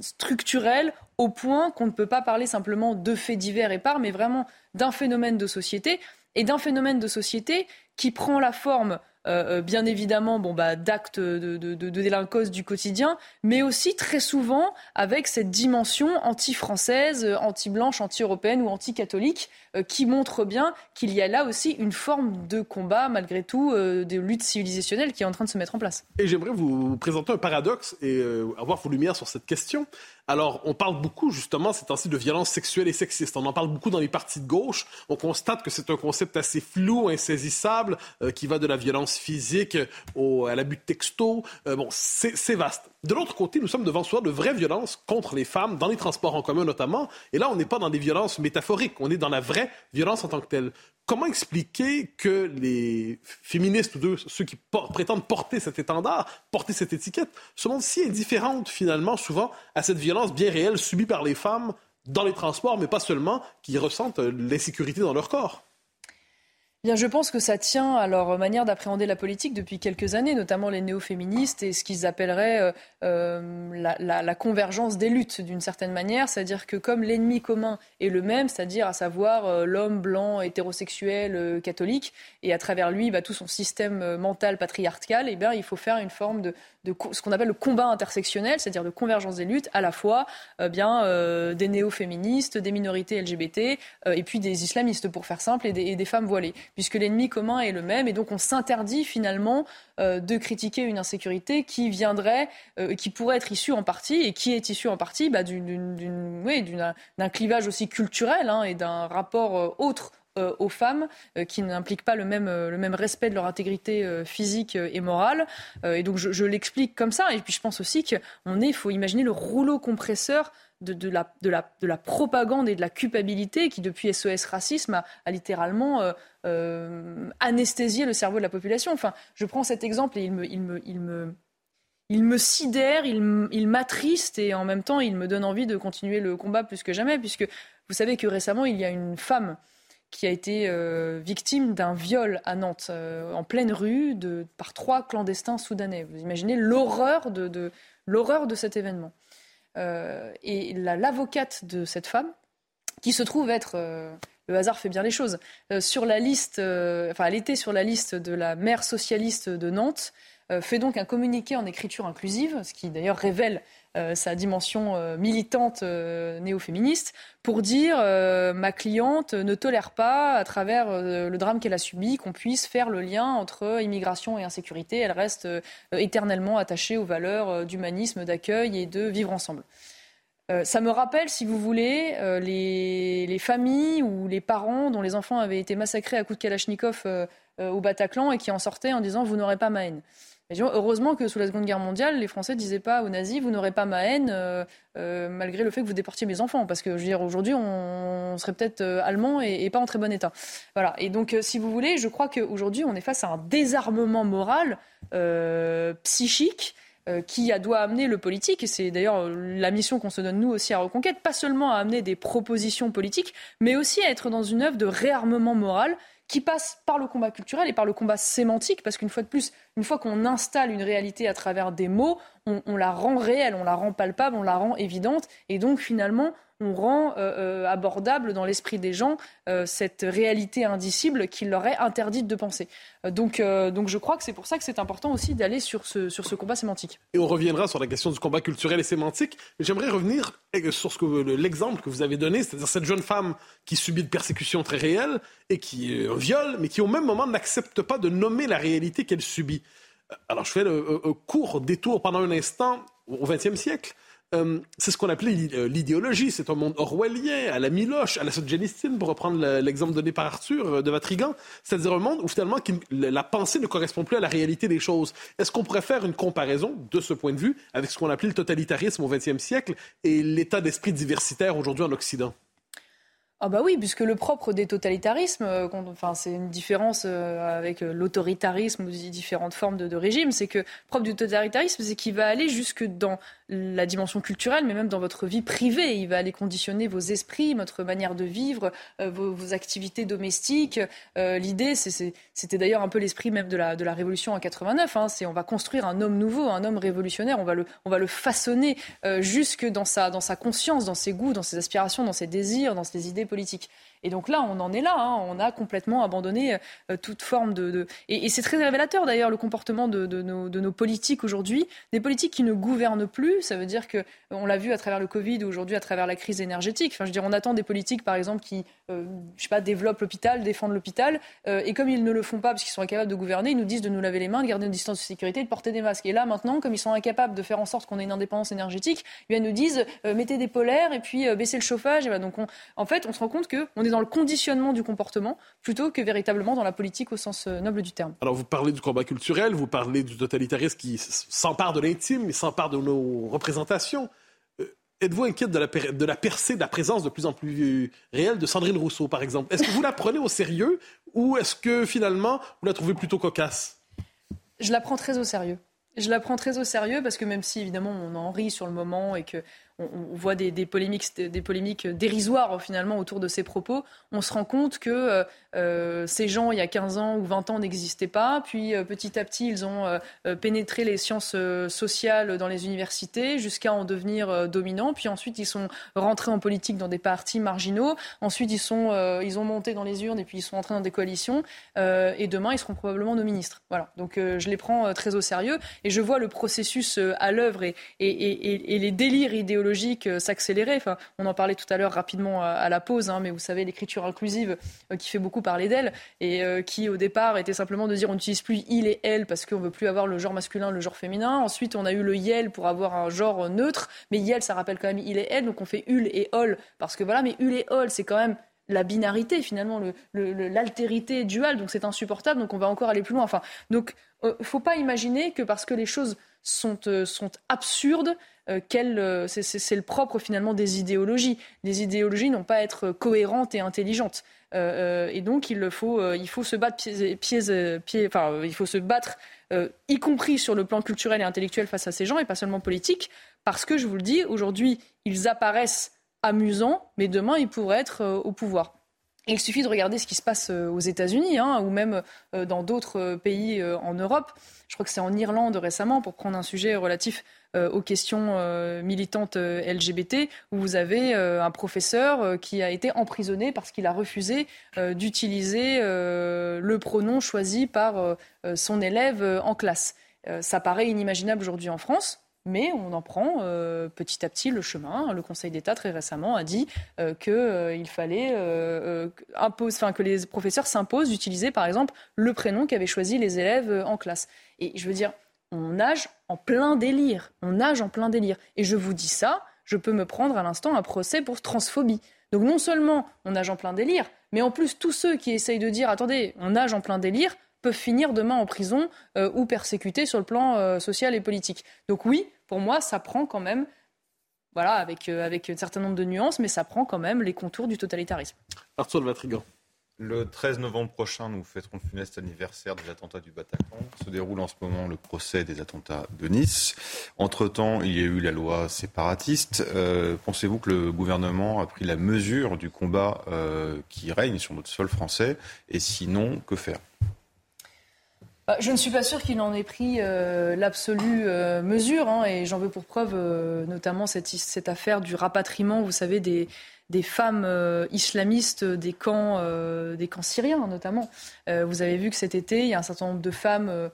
structurel au point qu'on ne peut pas parler simplement de faits divers et mais vraiment d'un phénomène de société. Et d'un phénomène de société qui prend la forme bien évidemment d'actes de délinquance du quotidien, mais aussi très souvent avec cette dimension anti-française, anti-blanche, anti-européenne ou anti-catholique qui montre bien qu'il y a là aussi une forme de combat, malgré tout, de lutte civilisationnelle qui est en train de se mettre en place. Et j'aimerais vous présenter un paradoxe et avoir vos lumières sur cette question. Alors, on parle beaucoup, justement, ces temps-ci de violences sexuelles et sexistes. On en parle beaucoup dans les partis de gauche. On constate que c'est un concept assez flou, insaisissable, qui va de la violence physique à l'abus de texto. C'est vaste. De l'autre côté, nous sommes devant ce soir de vraies violences contre les femmes, dans les transports en commun notamment. Et là, on n'est pas dans des violences métaphoriques. On est dans la vraie violence en tant que telle. Comment expliquer que les féministes ou ceux qui prétendent porter cet étendard, porter cette étiquette, se montrent si indifférentes finalement souvent à cette violence bien réelle subie par les femmes dans les transports, mais pas seulement, qui ressentent l'insécurité dans leur corps? Bien, je pense que ça tient à leur manière d'appréhender la politique depuis quelques années, notamment les néo-féministes et ce qu'ils appelleraient la convergence des luttes d'une certaine manière, c'est-à-dire que comme l'ennemi commun est le même, c'est-à-dire à savoir l'homme blanc, hétérosexuel, catholique, et à travers lui tout son système mental patriarcal, il faut faire une forme de ce qu'on appelle le combat intersectionnel, c'est-à-dire de convergence des luttes, à la fois des néo-féministes, des minorités LGBT et puis des islamistes pour faire simple et des femmes voilées. Puisque l'ennemi commun est le même, et donc on s'interdit finalement de critiquer une insécurité qui viendrait, qui pourrait être issue en partie, et qui est issue en partie d'un clivage aussi culturel et d'un rapport autre aux femmes qui n'impliquent pas le même respect de leur intégrité physique et morale. Et donc je l'explique comme ça, et puis je pense aussi qu'il faut imaginer le rouleau compresseur de la propagande et de la culpabilité qui, depuis SOS Racisme, a littéralement anesthésié le cerveau de la population. Enfin, je prends cet exemple et il me sidère, il m'attriste et en même temps, il me donne envie de continuer le combat plus que jamais, puisque vous savez que récemment, il y a une femme qui a été victime d'un viol à Nantes, en pleine rue, par 3 clandestins soudanais. Vous imaginez l'horreur de cet événement. Et l'avocate de cette femme, qui se trouve être, le hasard fait bien les choses, sur la liste, elle était sur la liste de la maire socialiste de Nantes, fait donc un communiqué en écriture inclusive, ce qui d'ailleurs révèle sa dimension militante néo-féministe, pour dire ma cliente ne tolère pas, à travers le drame qu'elle a subi, qu'on puisse faire le lien entre immigration et insécurité. Elle reste éternellement attachée aux valeurs d'humanisme, d'accueil et de vivre ensemble. Ça me rappelle, si vous voulez, les familles ou les parents dont les enfants avaient été massacrés à coups de Kalachnikov au Bataclan et qui en sortaient en disant « vous n'aurez pas ma haine ». Heureusement que sous la Seconde Guerre mondiale, les Français ne disaient pas aux nazis « vous n'aurez pas ma haine malgré le fait que vous déportiez mes enfants ». Parce que, je veux dire, aujourd'hui, on serait peut-être allemands et pas en très bon état. Voilà. Et donc, si vous voulez, je crois qu'aujourd'hui, on est face à un désarmement moral, psychique, qui doit amener le politique, et c'est d'ailleurs la mission qu'on se donne nous aussi à Reconquête, pas seulement à amener des propositions politiques, mais aussi à être dans une œuvre de réarmement moral qui passe par le combat culturel et par le combat sémantique, parce qu'une fois de plus, une fois qu'on installe une réalité à travers des mots, on la rend réelle, on la rend palpable, on la rend évidente, et donc finalement, on rend abordable dans l'esprit des gens cette réalité indicible qui leur est interdite de penser. Donc je crois que c'est pour ça que c'est important aussi d'aller sur ce combat sémantique. Et on reviendra sur la question du combat culturel et sémantique, mais j'aimerais revenir sur l'exemple que vous avez donné, c'est-à-dire cette jeune femme qui subit de persécutions très réelles et qui viole, mais qui au même moment n'accepte pas de nommer la réalité qu'elle subit. Alors je fais un court détour pendant un instant au XXe siècle. C'est ce qu'on appelait l'idéologie, c'est un monde orwellien, à la Miloche, à la Solzhenitsyn, pour reprendre l'exemple donné par Arthur de Vatrigant, c'est-à-dire un monde où finalement la pensée ne correspond plus à la réalité des choses. Est-ce qu'on pourrait faire une comparaison, de ce point de vue, avec ce qu'on appelait le totalitarisme au XXe siècle et l'état d'esprit diversitaire aujourd'hui en Occident ? Ah bah oui, puisque le propre des totalitarismes, c'est une différence avec l'autoritarisme ou différentes formes de régime, c'est que le propre du totalitarisme, c'est qu'il va aller jusque dans la dimension culturelle, mais même dans votre vie privée. Il va aller conditionner vos esprits, votre manière de vivre, vos activités domestiques. L'idée, c'était d'ailleurs un peu l'esprit même de la Révolution en 89. On va construire un homme nouveau, un homme révolutionnaire, on va le façonner jusque dans sa conscience, dans ses goûts, dans ses aspirations, dans ses désirs, dans ses idées politique. Et donc là, on en est là. On a complètement abandonné toute forme de... Et c'est très révélateur d'ailleurs le comportement de nos politiques aujourd'hui. Des politiques qui ne gouvernent plus, ça veut dire que on l'a vu à travers le Covid ou aujourd'hui à travers la crise énergétique. On attend des politiques par exemple qui développent l'hôpital, défendent l'hôpital. Et comme ils ne le font pas parce qu'ils sont incapables de gouverner, ils nous disent de nous laver les mains, de garder une distance de sécurité, de porter des masques. Et là maintenant, comme ils sont incapables de faire en sorte qu'on ait une indépendance énergétique, ils nous disent mettez des polaires et puis baissez le chauffage. Et ben, donc on se rend compte qu'on est dans le conditionnement du comportement plutôt que véritablement dans la politique au sens noble du terme. Alors vous parlez du combat culturel, vous parlez du totalitarisme qui s'empare de l'intime, qui s'empare de nos représentations. Êtes-vous inquiète de la percée, de la présence de plus en plus réelle de Sandrine Rousseau, par exemple? Est-ce que vous la prenez au sérieux ou est-ce que finalement vous la trouvez plutôt cocasse? Je la prends très au sérieux. Je la prends très au sérieux parce que même si évidemment on en rit sur le moment et que on voit des polémiques dérisoires finalement autour de ces propos, on se rend compte que ces gens il y a 15 ans ou 20 ans n'existaient pas, puis petit à petit ils ont pénétré les sciences sociales dans les universités jusqu'à en devenir dominants, puis ensuite ils sont rentrés en politique dans des partis marginaux, ensuite ils ont monté dans les urnes et puis ils sont entrés dans des coalitions et demain ils seront probablement nos ministres. Voilà, donc je les prends très au sérieux. Et je vois le processus à l'œuvre et les délires idéologiques s'accélérer. On en parlait tout à l'heure rapidement à la pause, mais vous savez, l'écriture inclusive qui fait beaucoup parler d'elle et qui, au départ, était simplement de dire on n'utilise plus il et elle parce qu'on ne veut plus avoir le genre masculin, le genre féminin. Ensuite, on a eu le yel pour avoir un genre neutre. Mais yel, ça rappelle quand même il et elle. Donc, on fait ul et ol parce que voilà, mais ul et ol, c'est quand même... la binarité, finalement, l'altérité duale, donc c'est insupportable, donc on va encore aller plus loin. Donc, faut pas imaginer que parce que les choses sont absurdes, c'est le propre, finalement, des idéologies. Les idéologies n'ont pas à être cohérentes et intelligentes. Et donc, il faut se battre y compris sur le plan culturel et intellectuel face à ces gens, et pas seulement politique, parce que, je vous le dis, aujourd'hui, ils apparaissent amusant, mais demain, il pourrait être au pouvoir. Et il suffit de regarder ce qui se passe aux États-Unis ou même dans d'autres pays en Europe. Je crois que c'est en Irlande récemment, pour prendre un sujet relatif aux questions militantes LGBT, où vous avez un professeur qui a été emprisonné parce qu'il a refusé d'utiliser le pronom choisi par son élève en classe. Ça paraît inimaginable aujourd'hui en France. Mais on en prend petit à petit le chemin. Le Conseil d'État, très récemment, a dit qu'il fallait que les professeurs s'imposent d'utiliser, par exemple, le prénom qu'avaient choisi les élèves en classe. Et je veux dire, on nage en plein délire. Et je vous dis ça, je peux me prendre à l'instant un procès pour transphobie. Donc non seulement on nage en plein délire, mais en plus tous ceux qui essayent de dire « Attendez, on nage en plein délire », peuvent finir demain en prison ou persécutés sur le plan social et politique. Donc oui, pour moi, ça prend quand même, avec un certain nombre de nuances, mais ça prend quand même les contours du totalitarisme. Arthur de Vatrigant. Le 13 novembre prochain, nous fêterons le funeste anniversaire des attentats du Bataclan. Se déroule en ce moment le procès des attentats de Nice. Entre-temps, il y a eu la loi séparatiste. Pensez-vous que le gouvernement a pris la mesure du combat qui règne sur notre sol français ? Et sinon, que faire ? Je ne suis pas sûre qu'il en ait pris l'absolue mesure. Et j'en veux pour preuve notamment cette affaire du rapatriement, vous savez, des femmes islamistes des camps syriens notamment. Vous avez vu que cet été, il y a un certain nombre de femmes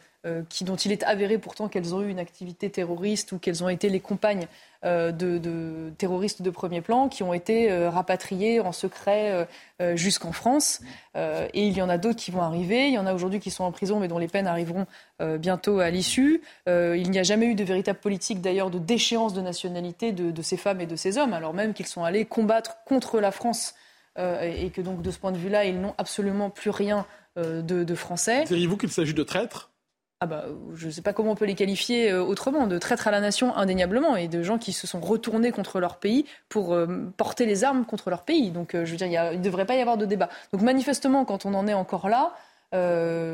dont il est avéré pourtant qu'elles ont eu une activité terroriste ou qu'elles ont été les compagnes de terroristes de premier plan qui ont été rapatriées en secret jusqu'en France. Et il y en a d'autres qui vont arriver. Il y en a aujourd'hui qui sont en prison mais dont les peines arriveront bientôt à l'issue. Il n'y a jamais eu de véritable politique d'ailleurs de déchéance de nationalité de ces femmes et de ces hommes, alors même qu'ils sont allés combattre contre la France et que donc de ce point de vue-là, ils n'ont absolument plus rien de français. Diriez-vous qu'il s'agit de traîtres ? Je ne sais pas comment on peut les qualifier autrement, de traîtres à la nation indéniablement et de gens qui se sont retournés contre leur pays pour porter les armes contre leur pays. Donc il ne devrait pas y avoir de débat. Donc manifestement, quand on en est encore là,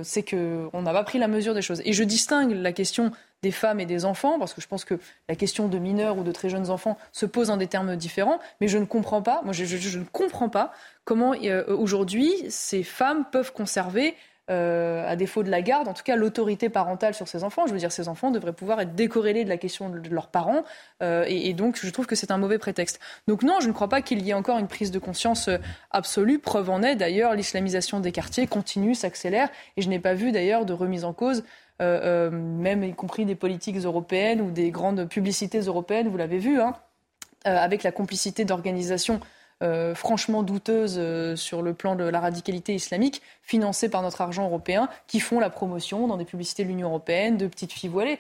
c'est qu'on n'a pas pris la mesure des choses. Et je distingue la question des femmes et des enfants, parce que je pense que la question de mineurs ou de très jeunes enfants se pose en des termes différents, mais je ne comprends pas, je ne comprends pas comment aujourd'hui ces femmes peuvent conserver, à défaut de la garde, en tout cas l'autorité parentale sur ces enfants. Je veux dire, ces enfants devraient pouvoir être décorrélés de la question de leurs parents, et donc je trouve que c'est un mauvais prétexte. Donc non, je ne crois pas qu'il y ait encore une prise de conscience absolue. Preuve en est d'ailleurs, l'islamisation des quartiers continue, s'accélère, et je n'ai pas vu d'ailleurs de remise en cause même y compris des politiques européennes ou des grandes publicités européennes, vous l'avez vu, avec la complicité d'organisations franchement douteuses sur le plan de la radicalité islamique, financées par notre argent européen, qui font la promotion dans des publicités de l'Union européenne de petites filles voilées.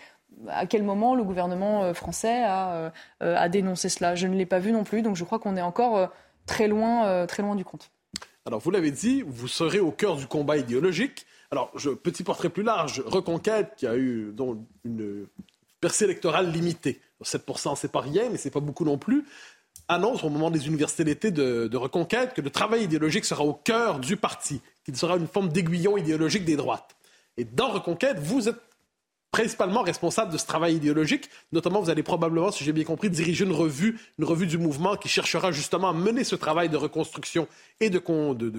À quel moment le gouvernement français a dénoncé cela ? Je ne l'ai pas vu non plus, donc je crois qu'on est encore très loin du compte. Alors vous l'avez dit, vous serez au cœur du combat idéologique. Alors, petit portrait plus large, Reconquête, qui a eu donc une percée électorale limitée. 7%, c'est pas rien, mais c'est pas beaucoup non plus. Annonce au moment des universités d'été de Reconquête que le travail idéologique sera au cœur du parti, qu'il sera une forme d'aiguillon idéologique des droites. Et dans Reconquête, vous êtes principalement responsable de ce travail idéologique. Notamment, vous allez probablement, si j'ai bien compris, diriger une revue du mouvement qui cherchera justement à mener ce travail de reconstruction et de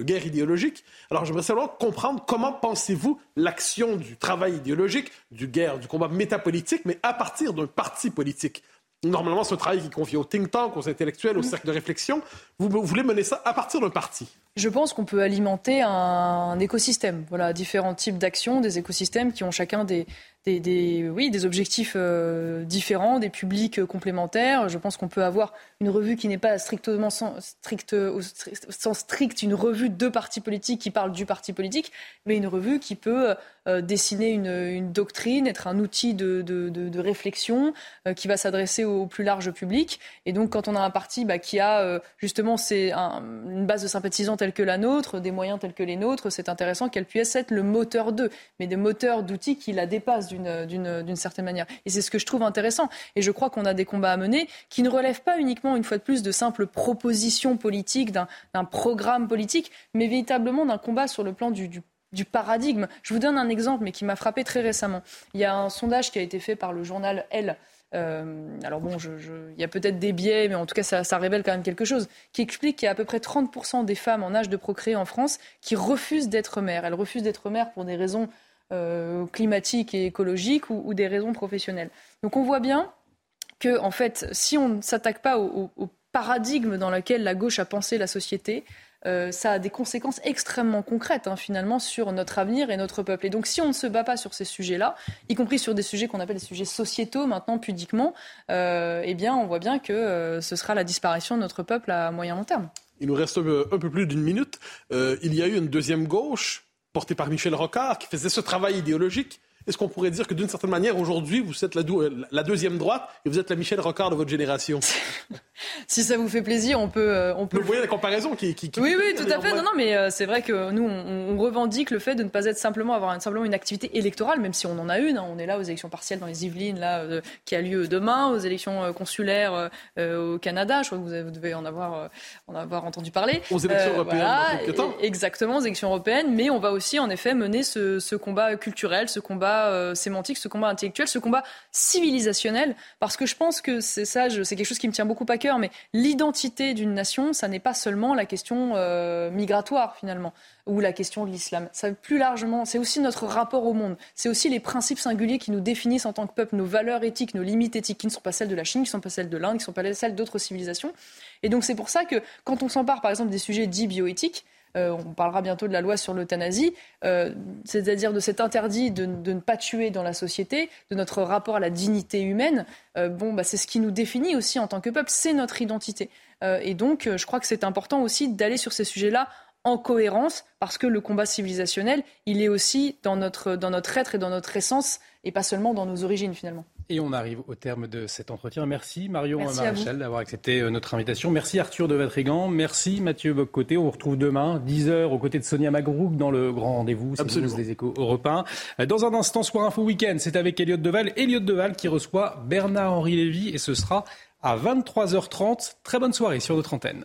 guerre idéologique. Alors, j'aimerais savoir comprendre comment pensez-vous l'action du travail idéologique, du combat métapolitique, mais à partir d'un parti politique. Normalement, c'est un travail qui est confié aux think tanks, aux intellectuels, aux cercles de réflexion. Vous voulez mener ça à partir d'un parti ? Je pense qu'on peut alimenter un écosystème. Voilà, différents types d'actions, des écosystèmes qui ont chacun des objectifs différents, des publics complémentaires. Je pense qu'on peut avoir une revue qui n'est pas strictement une revue de partis politiques qui parle du parti politique, mais une revue qui peut dessiner une doctrine, être un outil de réflexion qui va s'adresser au plus large public. Et donc, quand on a un parti qui a justement une base de sympathisants telle que la nôtre, des moyens tels que les nôtres, c'est intéressant qu'elle puisse être le moteur d'eux, mais des moteurs d'outils qui la dépassent d'une certaine manière. Et c'est ce que je trouve intéressant. Et je crois qu'on a des combats à mener qui ne relèvent pas uniquement, une fois de plus, de simples propositions politiques, d'un programme politique, mais véritablement d'un combat sur le plan du paradigme. Je vous donne un exemple, mais qui m'a frappé très récemment. Il y a un sondage qui a été fait par le journal Elle. Alors bon, il y a peut-être des biais, mais en tout cas, ça révèle quand même quelque chose, qui explique qu'il y a à peu près 30% des femmes en âge de procréer en France qui refusent d'être mères. Elles refusent d'être mères pour des raisons climatiques et écologiques ou des raisons professionnelles. Donc on voit bien que, en fait, si on ne s'attaque pas au paradigme dans lequel la gauche a pensé la société, ça a des conséquences extrêmement concrètes finalement sur notre avenir et notre peuple. Et donc si on ne se bat pas sur ces sujets-là, y compris sur des sujets qu'on appelle des sujets sociétaux maintenant pudiquement, on voit bien que ce sera la disparition de notre peuple à moyen long terme. Il nous reste un peu plus d'une minute. Il y a eu une deuxième gauche portée par Michel Rocard qui faisait ce travail idéologique. Est-ce qu'on pourrait dire que d'une certaine manière, aujourd'hui, vous êtes la deuxième droite et vous êtes la Michel Rocard de votre génération? Si ça vous fait plaisir, on peut... Vous voyez la comparaison qui Oui, tout à fait. Non, mais c'est vrai que nous, on revendique le fait de ne pas être simplement une activité électorale, même si on en a une. Hein. On est là aux élections partielles dans les Yvelines, là, qui a lieu demain, aux élections consulaires au Canada. Je crois que vous devez en avoir entendu parler. Aux élections européennes. Voilà, exactement, aux élections européennes. Mais on va aussi, en effet, mener ce combat culturel, ce combat sémantique, ce combat intellectuel, ce combat civilisationnel. Parce que je pense que c'est quelque chose qui me tient beaucoup à cœur. Mais l'identité d'une nation, ça n'est pas seulement la question migratoire, finalement, ou la question de l'islam. Ça, plus largement, c'est aussi notre rapport au monde. C'est aussi les principes singuliers qui nous définissent en tant que peuple, nos valeurs éthiques, nos limites éthiques, qui ne sont pas celles de la Chine, qui ne sont pas celles de l'Inde, qui ne sont pas celles d'autres civilisations. Et donc c'est pour ça que quand on s'empare, par exemple, des sujets dits bioéthiques, on parlera bientôt de la loi sur l'euthanasie, c'est-à-dire de cet interdit de ne pas tuer dans la société, de notre rapport à la dignité humaine, c'est ce qui nous définit aussi en tant que peuple, c'est notre identité. Et donc je crois que c'est important aussi d'aller sur ces sujets-là en cohérence, parce que le combat civilisationnel, il est aussi dans notre être et dans notre essence, et pas seulement dans nos origines finalement. Et on arrive au terme de cet entretien. Merci Marion Maréchal d'avoir accepté notre invitation. Merci Arthur de Vatrigant. Merci Mathieu Bock-Côté. On vous retrouve demain, 10h, aux côtés de Sonia Magrouk dans le Grand Rendez-vous. C'est le News des Échos européens. Dans un instant, Soir Info Week-end, c'est avec Elliott Deval. Elliott Deval qui reçoit Bernard-Henri Lévy et ce sera à 23h30. Très bonne soirée sur notre antenne.